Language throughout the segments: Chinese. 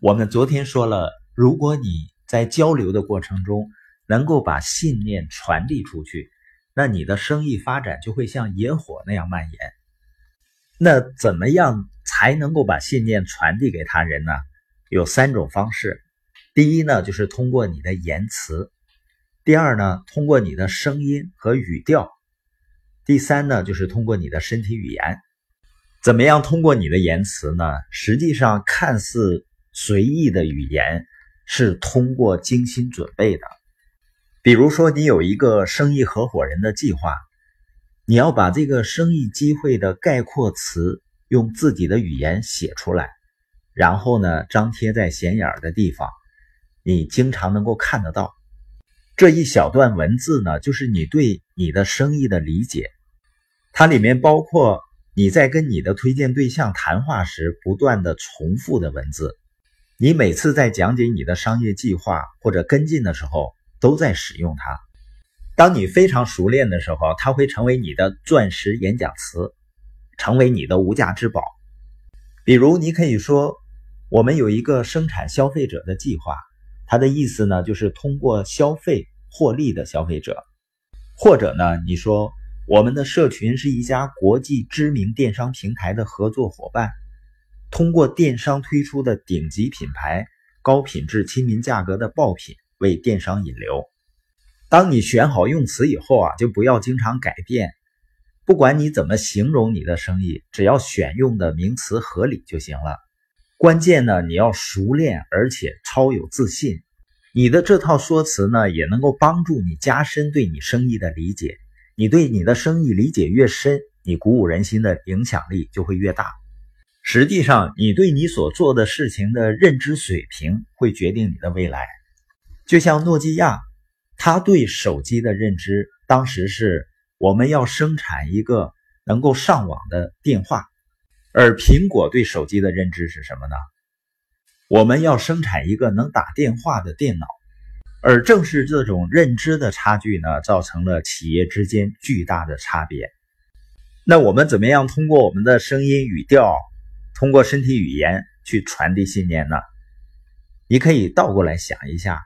我们昨天说了，如果你在交流的过程中能够把信念传递出去，那你的生意发展就会像野火那样蔓延。那怎么样才能够把信念传递给他人呢？有三种方式。第一呢，就是通过你的言辞；第二呢，通过你的声音和语调；第三呢，就是通过你的身体语言。怎么样通过你的言辞呢？实际上看似随意的语言是通过精心准备的。比如说你有一个生意合伙人的计划，你要把这个生意机会的概括词用自己的语言写出来，然后呢张贴在显眼的地方，你经常能够看得到。这一小段文字呢，就是你对你的生意的理解，它里面包括你在跟你的推荐对象谈话时不断的重复的文字。你每次在讲解你的商业计划或者跟进的时候都在使用它。当你非常熟练的时候，它会成为你的钻石演讲词，成为你的无价之宝。比如你可以说，我们有一个生产消费者的计划，它的意思呢就是通过消费获利的消费者。或者呢你说，我们的社群是一家国际知名电商平台的合作伙伴，通过电商推出的顶级品牌、高品质、亲民价格的爆品为电商引流。当你选好用词以后啊，就不要经常改变。不管你怎么形容你的生意，只要选用的名词合理就行了。关键呢，你要熟练而且超有自信。你的这套说辞呢，也能够帮助你加深对你生意的理解。你对你的生意理解越深，你鼓舞人心的影响力就会越大。实际上，你对你所做的事情的认知水平会决定你的未来。就像诺基亚，他对手机的认知当时是我们要生产一个能够上网的电话，而苹果对手机的认知是什么呢？我们要生产一个能打电话的电脑。而正是这种认知的差距呢，造成了企业之间巨大的差别。那我们怎么样通过我们的声音语调，通过身体语言去传递信念呢？你可以倒过来想一下，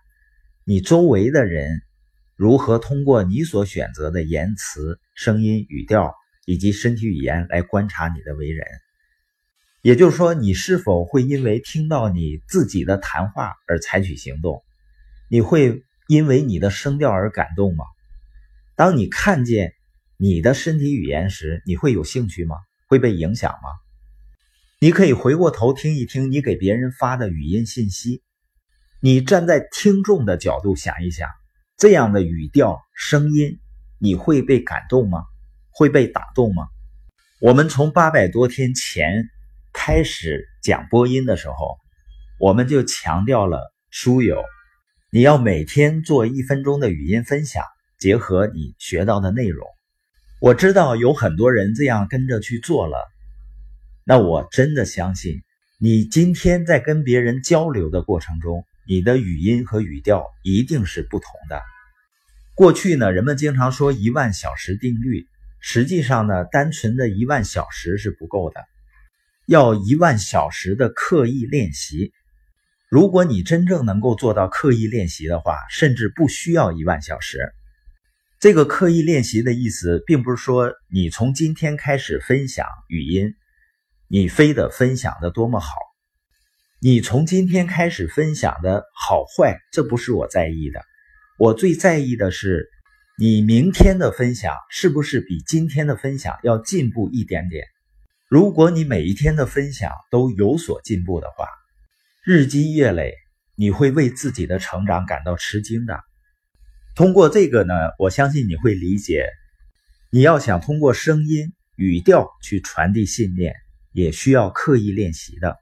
你周围的人如何通过你所选择的言辞、声音、语调以及身体语言来观察你的为人。也就是说，你是否会因为听到你自己的谈话而采取行动？你会因为你的声调而感动吗？当你看见你的身体语言时，你会有兴趣吗？会被影响吗？你可以回过头听一听你给别人发的语音信息，你站在听众的角度想一想，这样的语调、声音，你会被感动吗？会被打动吗？我们从800多天前开始讲播音的时候，我们就强调了，书友，你要每天做1分钟的语音分享，结合你学到的内容。我知道有很多人这样跟着去做了，那我真的相信，你今天在跟别人交流的过程中，你的语音和语调一定是不同的。过去呢，人们经常说10000小时定律，实际上呢，单纯的10000小时是不够的，要10000小时的刻意练习。如果你真正能够做到刻意练习的话，甚至不需要10000小时。这个刻意练习的意思，并不是说你从今天开始分享语音，你非得分享的多么好，你从今天开始分享的好坏，这不是我在意的。我最在意的是，你明天的分享是不是比今天的分享要进步一点点。如果你每一天的分享都有所进步的话，日积月累，你会为自己的成长感到吃惊的。通过这个呢，我相信你会理解，你要想通过声音、语调去传递信念，也需要刻意练习的。